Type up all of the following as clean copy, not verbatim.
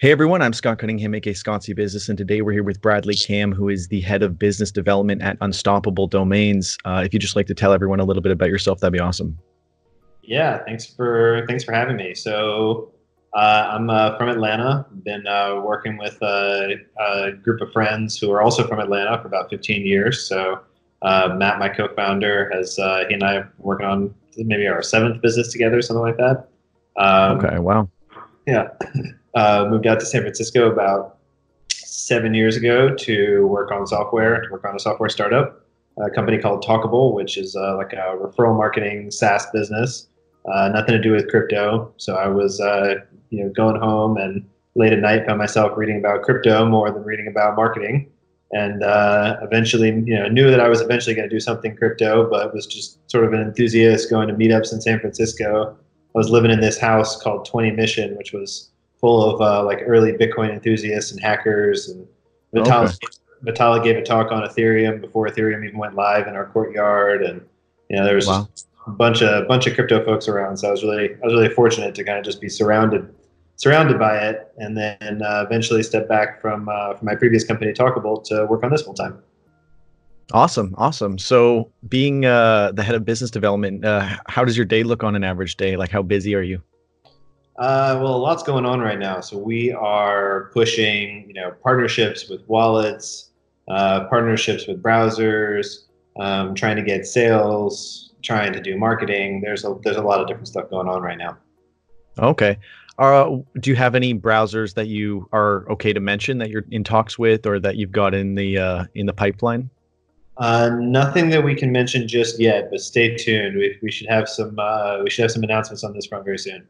Hey everyone, I'm Scott Cunningham, aka Scottsy Business, and today we're here with Bradley Kam, who is the head of business development at Unstoppable Domains. If you'd just like to tell everyone a little bit about yourself, that'd be awesome. Yeah, thanks for having me. So I'm from Atlanta. Been working with a group of friends who are also from Atlanta for about 15 years. So Matt, my co-founder, has he and I are working on maybe our 7th business together, something like that. Okay. Wow. Yeah. Moved out to San Francisco about 7 years ago to work on software, to work on a software startup, a company called Talkable, which is like a referral marketing SaaS business, nothing to do with crypto. So I was going home and late at night found myself reading about crypto more than reading about marketing, and eventually knew that I was eventually going to do something crypto, but was just sort of an enthusiast going to meetups in San Francisco. I was living in this house called 20 Mission, which was full of like early Bitcoin enthusiasts and hackers, and Vitalik gave a talk on Ethereum before Ethereum even went live in our courtyard, and there was just a bunch of crypto folks around. So I was really fortunate to kind of just be surrounded by it, and then eventually stepped back from my previous company Talkable to work on this full time. Awesome, awesome. So being the head of business development, how does your day look on an average day? Like, how busy are you? Well, a lot's going on right now. So we are pushing, partnerships with wallets, partnerships with browsers, trying to get sales, trying to do marketing. There's a lot of different stuff going on right now. Okay. Do you have any browsers that you are okay to mention that you're in talks with, or that you've got in the pipeline? Nothing that we can mention just yet, but stay tuned. We should have some announcements on this front very soon.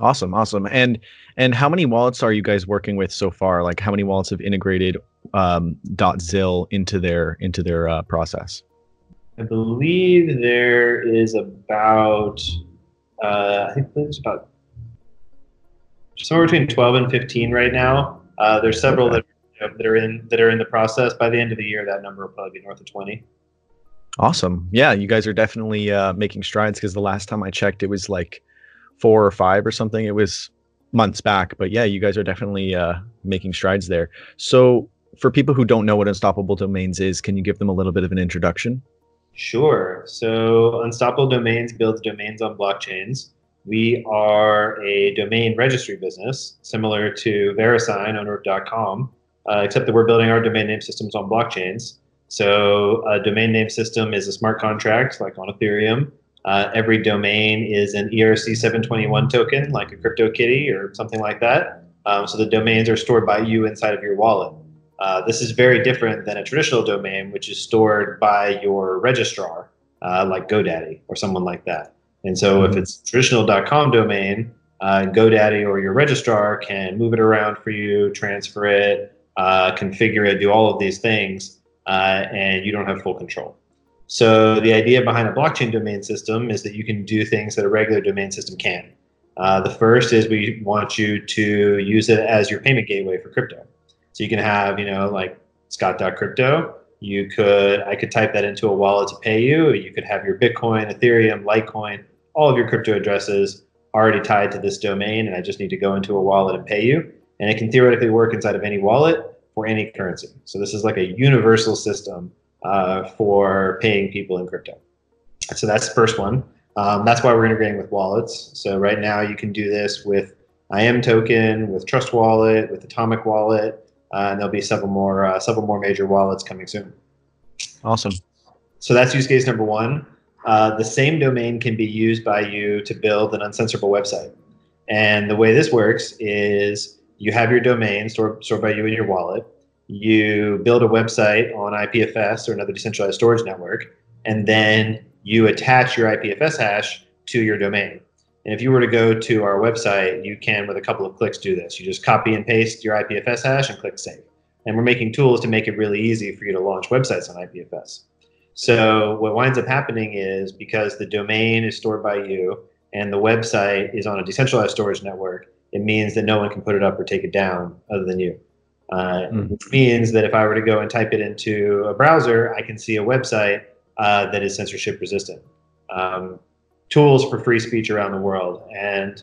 Awesome. Awesome. And how many wallets are you guys working with so far? Like, how many wallets have integrated .zil into their process? I believe there is about, somewhere between 12 and 15 right now. There's several that are in the process. By the end of the year, that number will probably be north of 20. Awesome. Yeah. You guys are definitely making strides, because the last time I checked, it was like 4 or 5 or something. It was months back, but yeah, you guys are definitely making strides there. So for people who don't know what Unstoppable Domains is, can you give them a little bit of an introduction? Sure. So Unstoppable Domains builds domains on blockchains. We are a domain registry business, similar to VeriSign, owner of .com, except that we're building our domain name systems on blockchains. So a domain name system is a smart contract, like on Ethereum. Every domain is an ERC-721 token, like a CryptoKitty or something like that. So the domains are stored by you inside of your wallet. This is very different than a traditional domain, which is stored by your registrar, like GoDaddy or someone like that. And so if it's traditional.com domain, GoDaddy or your registrar can move it around for you, transfer it, configure it, do all of these things, and you don't have full control. So the idea behind a blockchain domain system is that you can do things that a regular domain system can. The first is we want you to use it as your payment gateway for crypto. So you can have, like scott.crypto. I could type that into a wallet to pay you. You could have your Bitcoin, Ethereum, Litecoin, all of your crypto addresses already tied to this domain, and I just need to go into a wallet and pay you. And it can theoretically work inside of any wallet for any currency. So this is like a universal system for paying people in crypto. So that's the first one. That's why we're integrating with wallets. So right now you can do this with imToken, with Trust Wallet, with Atomic Wallet, and there'll be several more major wallets coming soon. Awesome. So that's use case number one. The same domain can be used by you to build an uncensorable website. And the way this works is you have your domain stored by you in your wallet. You build a website on IPFS or another decentralized storage network, and then you attach your IPFS hash to your domain. And if you were to go to our website, you can, with a couple of clicks, do this. You just copy and paste your IPFS hash and click save. And we're making tools to make it really easy for you to launch websites on IPFS. So what winds up happening is, because the domain is stored by you and the website is on a decentralized storage network, it means that no one can put it up or take it down other than you. Which means that if I were to go and type it into a browser, I can see a website that is censorship resistant. Tools for free speech around the world. And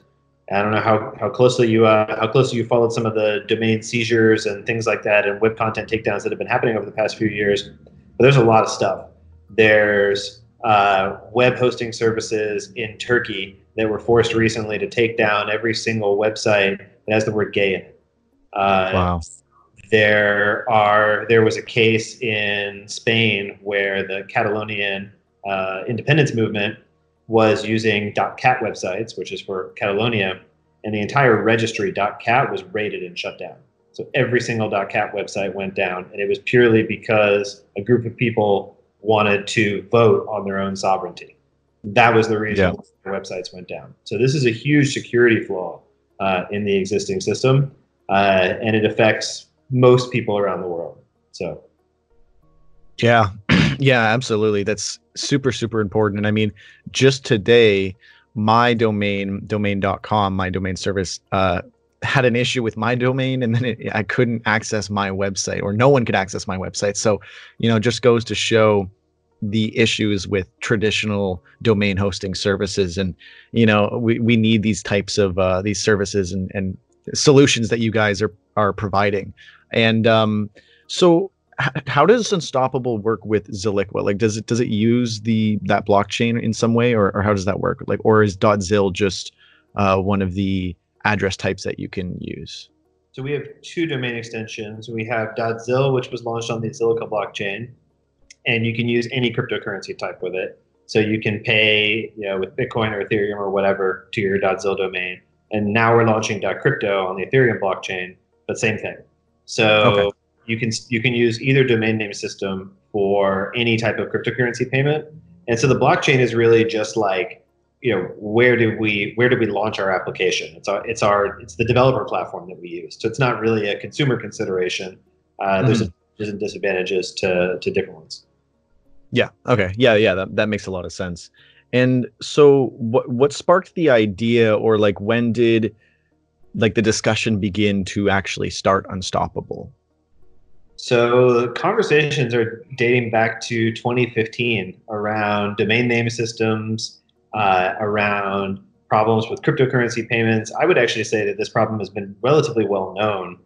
I don't know how closely you followed some of the domain seizures and things like that, and web content takedowns that have been happening over the past few years. But there's a lot of stuff. There's web hosting services in Turkey that were forced recently to take down every single website that has the word gay in it. Wow. There was a case in Spain where the Catalonian independence movement was using .cat websites, which is for Catalonia, and the entire registry .cat was raided and shut down. So every single .cat website went down, and it was purely because a group of people wanted to vote on their own sovereignty. That was the reason why the websites went down. So this is a huge security flaw in the existing system, and it affects most people around the world. So, yeah, absolutely. That's super, super important. And I mean, just today, my domain.com, my domain service, had an issue with my domain, and then I couldn't access my website, or no one could access my website. So, you know, just goes to show the issues with traditional domain hosting services. And, you know, we need these types of these services and solutions that you guys are providing. And so how does Unstoppable work with Zilliqa? Like, does it use that blockchain in some way, or how does that work? Like, or is .zil just one of the address types that you can use? So we have two domain extensions. We have .zil, which was launched on the Zilliqa blockchain, and you can use any cryptocurrency type with it. So you can pay, you know, with Bitcoin or Ethereum or whatever to your .zil domain. And now we're launching .crypto on the Ethereum blockchain, but same thing. So okay. You can use either domain name system for any type of cryptocurrency payment. And so the blockchain is really just like, you know, where do we launch our application? It's the developer platform that we use. So it's not really a consumer consideration. There's advantages and disadvantages to different ones. Yeah. Okay. Yeah. That makes a lot of sense. And so what sparked the idea, or like when did like the discussion begin to actually start Unstoppable? So the conversations are dating back to 2015 around domain name systems, around problems with cryptocurrency payments. I would actually say that this problem has been relatively well known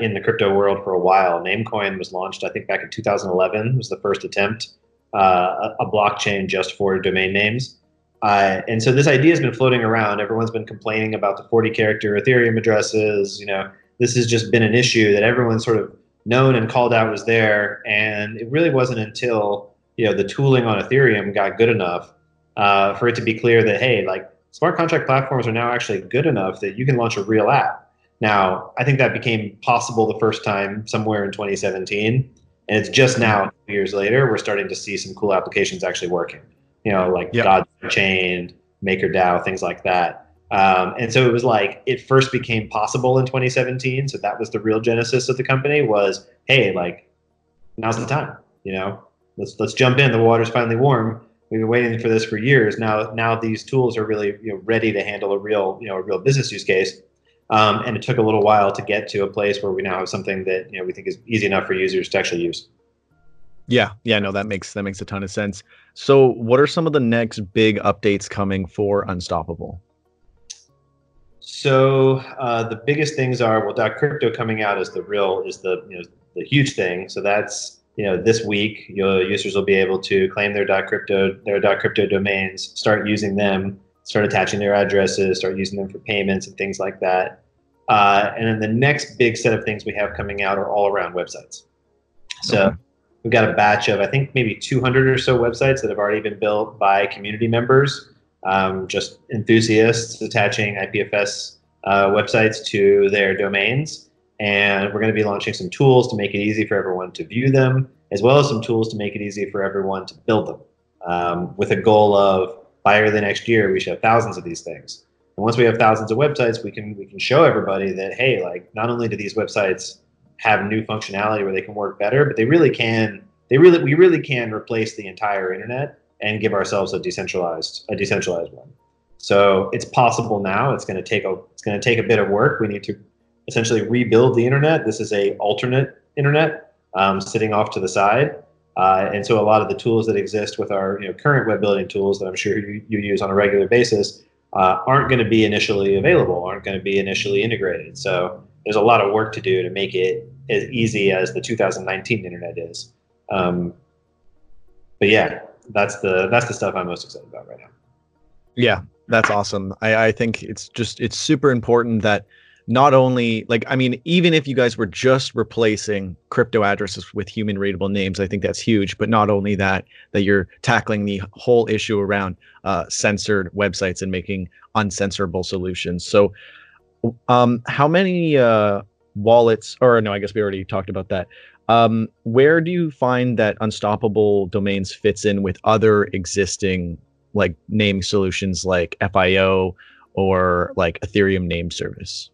in the crypto world for a while. Namecoin was launched, I think, back in 2011 was the first attempt, a blockchain just for domain names. And so this idea has been floating around. Everyone's been complaining about the 40-character Ethereum addresses. You know, this has just been an issue that everyone sort of known and called out was there, and it really wasn't until, you know, the tooling on Ethereum got good enough for it to be clear that, hey, like, smart contract platforms are now actually good enough that you can launch a real app. Now, I think that became possible the first time somewhere in 2017, and it's just now, 2 years later, we're starting to see some cool applications actually working. You know, like Godchained, MakerDAO, things like that. And so it was like, it first became possible in 2017. So that was the real genesis of the company was, hey, like, now's the time, you know, let's jump in. The water's finally warm. We've been waiting for this for years. Now these tools are really, you know, ready to handle a real business use case. And it took a little while to get to a place where we now have something that, you know, we think is easy enough for users to actually use. Yeah, no, that makes a ton of sense. So what are some of the next big updates coming for Unstoppable? So the biggest things are, well, .crypto coming out is the huge thing. So that's, you know, this week your users will be able to claim their .crypto domains, start using them, start attaching their addresses, start using them for payments and things like that. And then the next big set of things we have coming out are all around websites. So we've got a batch of, I think, maybe 200 or so websites that have already been built by community members. Just enthusiasts attaching IPFS websites to their domains, and we're going to be launching some tools to make it easy for everyone to view them, as well as some tools to make it easy for everyone to build them, with a goal of, by early next year, we should have thousands of these things. And once we have thousands of websites, we can show everybody that, hey, like, not only do these websites have new functionality where they can work better, but we really can replace the entire internet and give ourselves a decentralized one. So it's possible now. It's going to take a bit of work. We need to essentially rebuild the internet. This is an alternate internet sitting off to the side, and so a lot of the tools that exist with our current web building tools that I'm sure you use on a regular basis aren't going to be initially available, aren't going to be initially integrated. So there's a lot of work to do to make it as easy as the 2019 internet is. But yeah, that's the stuff I'm most excited about right now. Yeah, that's awesome. I think it's super important that not only, like, I mean, even if you guys were just replacing crypto addresses with human readable names, I think that's huge. But not only that, that you're tackling the whole issue around censored websites and making uncensorable solutions. So how many wallets, or no, I guess we already talked about that. Where do you find that Unstoppable Domains fits in with other existing like naming solutions like FIO or like Ethereum Name Service?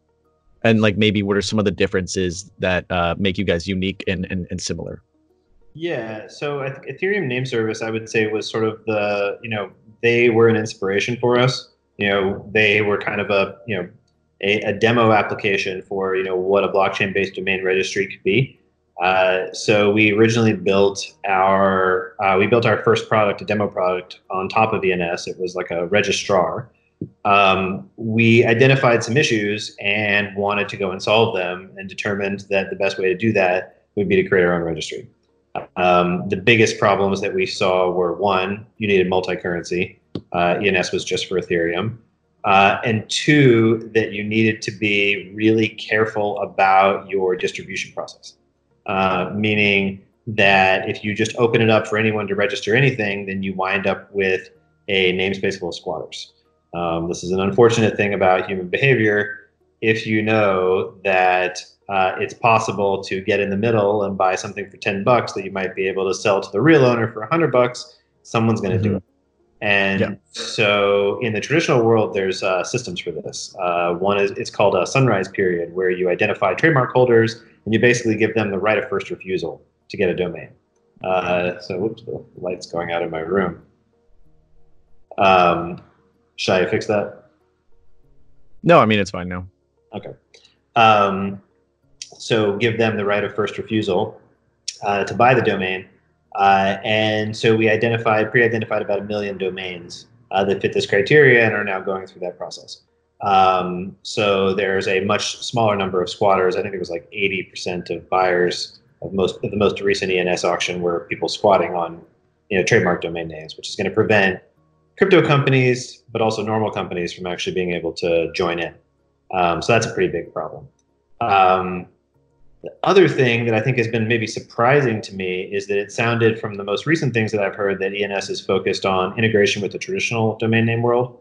And like maybe what are some of the differences that make you guys unique and similar? Yeah, so Ethereum Name Service, I would say, was sort of the, you know, they were an inspiration for us. You know, they were kind of a, you know, a demo application for, you know, what a blockchain-based domain registry could be. So we originally built our first product, a demo product, on top of ENS. It was like a registrar. We identified some issues and wanted to go and solve them, and determined that the best way to do that would be to create our own registry. The biggest problems that we saw were, one, you needed multi-currency. ENS was just for Ethereum. And two, that you needed to be really careful about your distribution process. Meaning that if you just open it up for anyone to register anything, then you wind up with a namespace full of squatters. This is an unfortunate thing about human behavior. If you know that it's possible to get in the middle and buy something for $10 that you might be able to sell to the real owner for $100, someone's going to do it. And so in the traditional world, there's systems for this. One is, it's called a sunrise period, where you identify trademark holders and you basically give them the right of first refusal to get a domain. So whoops, the light's going out in my room. Should I fix that? No, I mean, it's fine now. Okay. So give them the right of first refusal to buy the domain. And so we pre-identified about 1 million domains that fit this criteria and are now going through that process. So there's a much smaller number of squatters. I think it was like 80% of buyers of the most recent ENS auction were people squatting on, you know, trademark domain names, which is going to prevent crypto companies, but also normal companies, from actually being able to join in. So that's a pretty big problem. The other thing that I think has been maybe surprising to me is that it sounded, from the most recent things that I've heard, that ENS is focused on integration with the traditional domain name world.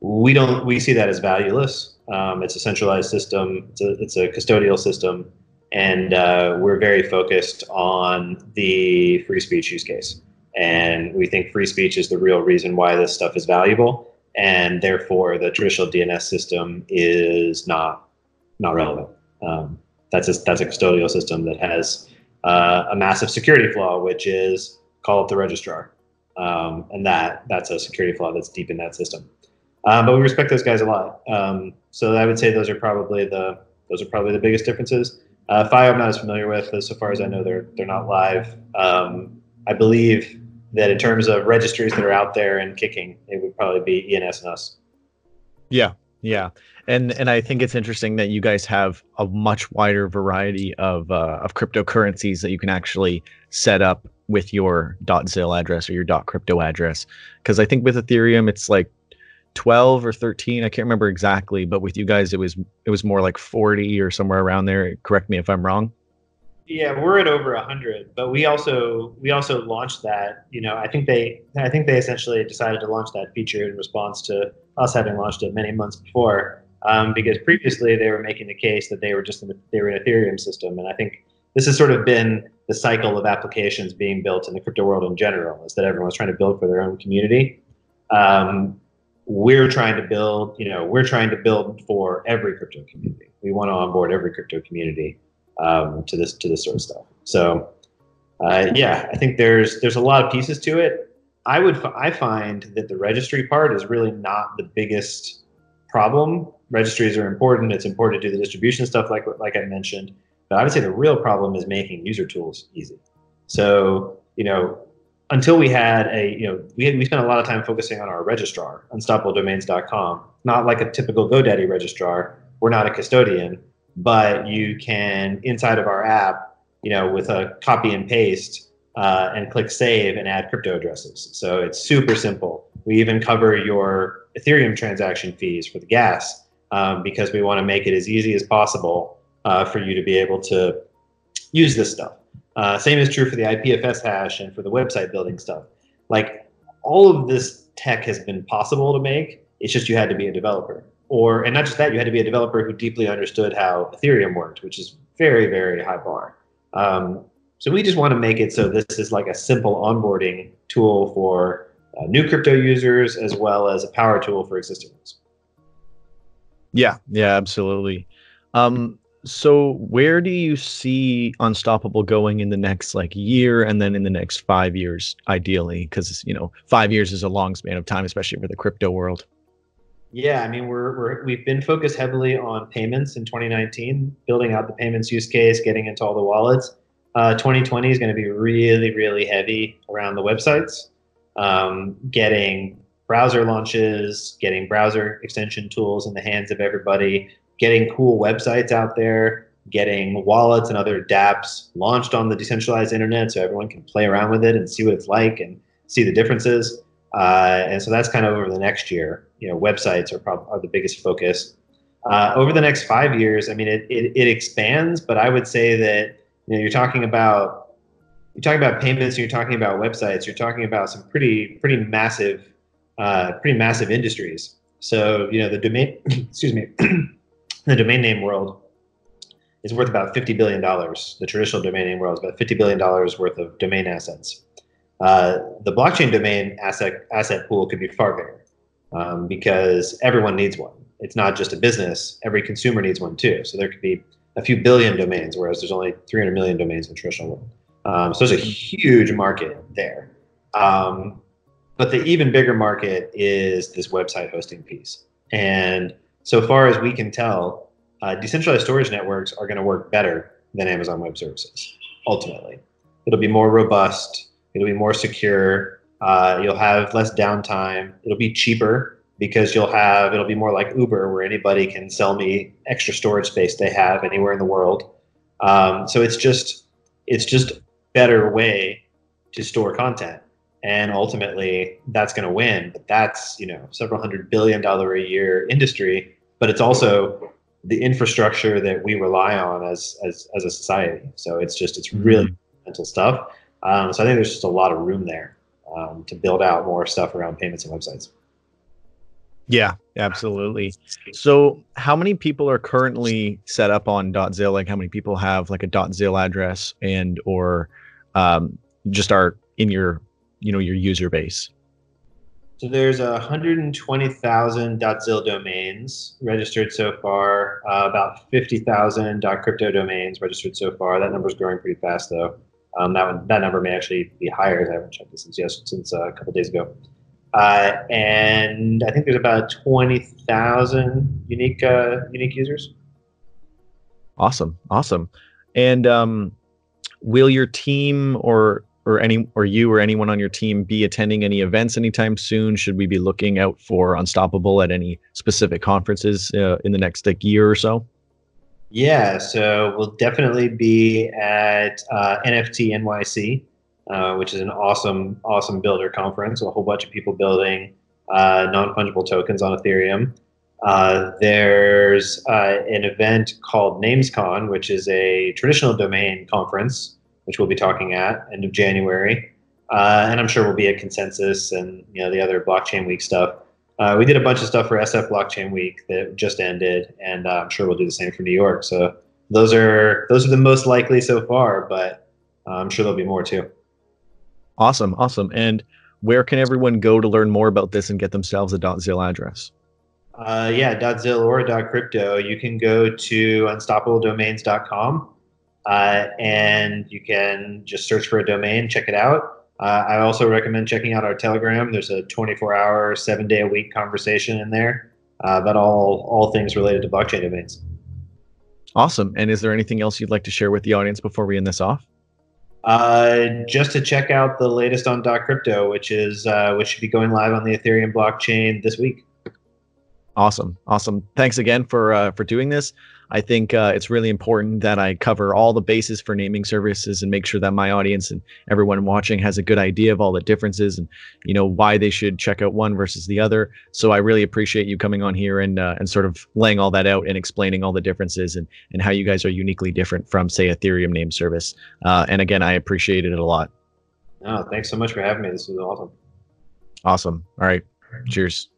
We see that as valueless. It's a centralized system. It's a custodial system. And we're very focused on the free speech use case. And we think free speech is the real reason why this stuff is valuable, and therefore the traditional DNS system is not relevant. That's a custodial system that has a massive security flaw, which is, call it the registrar, and that's a security flaw that's deep in that system. But we respect those guys a lot. So I would say those are probably the biggest differences. FIO I'm not as familiar with, as so far as I know, they're not live. I believe that in terms of registries that are out there and kicking, it would probably be ENS and us. Yeah, yeah, and I think it's interesting that you guys have a much wider variety of cryptocurrencies that you can actually set up with your .zil address or your .crypto address. Because I think with Ethereum it's like 12 or 13, I can't remember exactly, but with you guys it was more like 40 or somewhere around there. Correct me if I'm wrong. Yeah, we're at over 100, but we also launched that. You know, I think they essentially decided to launch that feature in response to us having launched it many months before, because previously they were making the case that they were an Ethereum system, and I think this has sort of been the cycle of applications being built in the crypto world in general, is that everyone's trying to build for their own community. We're trying to build for every crypto community. We want to onboard every crypto community to this sort of stuff. So yeah, I think there's a lot of pieces to it. I find that the registry part is really not the biggest problem. Registries are important. It's important to do the distribution stuff like I mentioned, but I would say the real problem is making user tools easy. So, you know, until we had a, we spent a lot of time focusing on our registrar, unstoppabledomains.com, not like a typical GoDaddy registrar. We're not a custodian, but you can, inside of our app, with a copy and paste and click save and add crypto addresses. So it's super simple. We even cover your Ethereum transaction fees for the gas because we want to make it as easy as possible for you to be able to use this stuff. Same is true for the IPFS hash and for the website building stuff. Like, all of this tech has been possible to make. It's just you had to be a developer. Or, and not just that, you had to be a developer who deeply understood how Ethereum worked, which is very, very high bar. So we just want to make it so this is like a simple onboarding tool for new crypto users, as well as a power tool for existing ones. Yeah, yeah, absolutely. So where do you see Unstoppable going in the next year, and then in the next 5 years, ideally? Because 5 years is a long span of time, especially for the crypto world. Yeah, I mean, we've been focused heavily on payments in 2019, building out the payments use case, getting into all the wallets. 2020 is going to be really, really heavy around the websites, getting browser launches, getting browser extension tools in the hands of everybody, getting cool websites out there, getting wallets and other dApps launched on the decentralized internet so everyone can play around with it and see what it's like and see the differences. And so that's kind of over the next year. Websites are the biggest focus. Over the next 5 years, I mean, it expands, but I would say that you're talking about payments, you're talking about websites, you're talking about some pretty massive industries. So the domain excuse me, the domain name world is worth about $50 billion. The traditional domain name world is about $50 billion worth of domain assets. The blockchain domain asset pool could be far bigger because everyone needs one. It's not just a business. Every consumer needs one too. So there could be a few billion domains, whereas there's only 300 million domains in the traditional world. So there's a huge market there. But the even bigger market is this website hosting piece. And so far as we can tell, decentralized storage networks are going to work better than Amazon Web Services, ultimately. It'll be more robust. It'll be more secure. You'll have less downtime. It'll be cheaper because it'll be more like Uber, where anybody can sell me extra storage space they have anywhere in the world. So it's just a better way to store content. And ultimately that's going to win, but that's, several $100 billion a year industry, but it's also the infrastructure that we rely on as a society. So it's really mental stuff. So I think there's just a lot of room there to build out more stuff around payments and websites. Yeah, absolutely. So how many people are currently set up on .zil? Like, how many people have like a .zil address and or just are in your, your user base? So there's 120,000 .zil domains registered so far, about 50,000 .crypto domains registered so far. That number's growing pretty fast, though. That number may actually be higher, as I haven't checked this since a couple days ago. And I think there's about 20,000 unique users. Awesome, awesome. And will your team or you or anyone on your team be attending any events anytime soon? Should we be looking out for Unstoppable at any specific conferences in the next year or so? Yeah, so we'll definitely be at NFT NYC, which is an awesome, awesome builder conference with a whole bunch of people building non-fungible tokens on Ethereum. There's an event called NamesCon, which is a traditional domain conference, which we'll be talking at end of January. And I'm sure we'll be at ConsenSys and the other Blockchain Week stuff. We did a bunch of stuff for SF Blockchain Week that just ended, and I'm sure we'll do the same for New York. So those are the most likely so far, but I'm sure there'll be more too. Awesome, awesome. And where can everyone go to learn more about this and get themselves a .zil address? Yeah, .zil or .crypto. You can go to unstoppabledomains.com and you can just search for a domain, check it out. I also recommend checking out our Telegram. There's a 24-hour, 7-day-a-week conversation in there about all things related to blockchain domains. Awesome. And is there anything else you'd like to share with the audience before we end this off? just to check out the latest on .crypto, which is which should be going live on the Ethereum blockchain this week. Awesome, awesome. Thanks again for doing this. I think it's really important that I cover all the bases for naming services and make sure that my audience and everyone watching has a good idea of all the differences and, you know, why they should check out one versus the other. So I really appreciate you coming on here and sort of laying all that out and explaining all the differences and how you guys are uniquely different from, say, Ethereum Name Service. And again, I appreciated it a lot. Oh, thanks so much for having me. This was awesome. Awesome. All right. Cheers.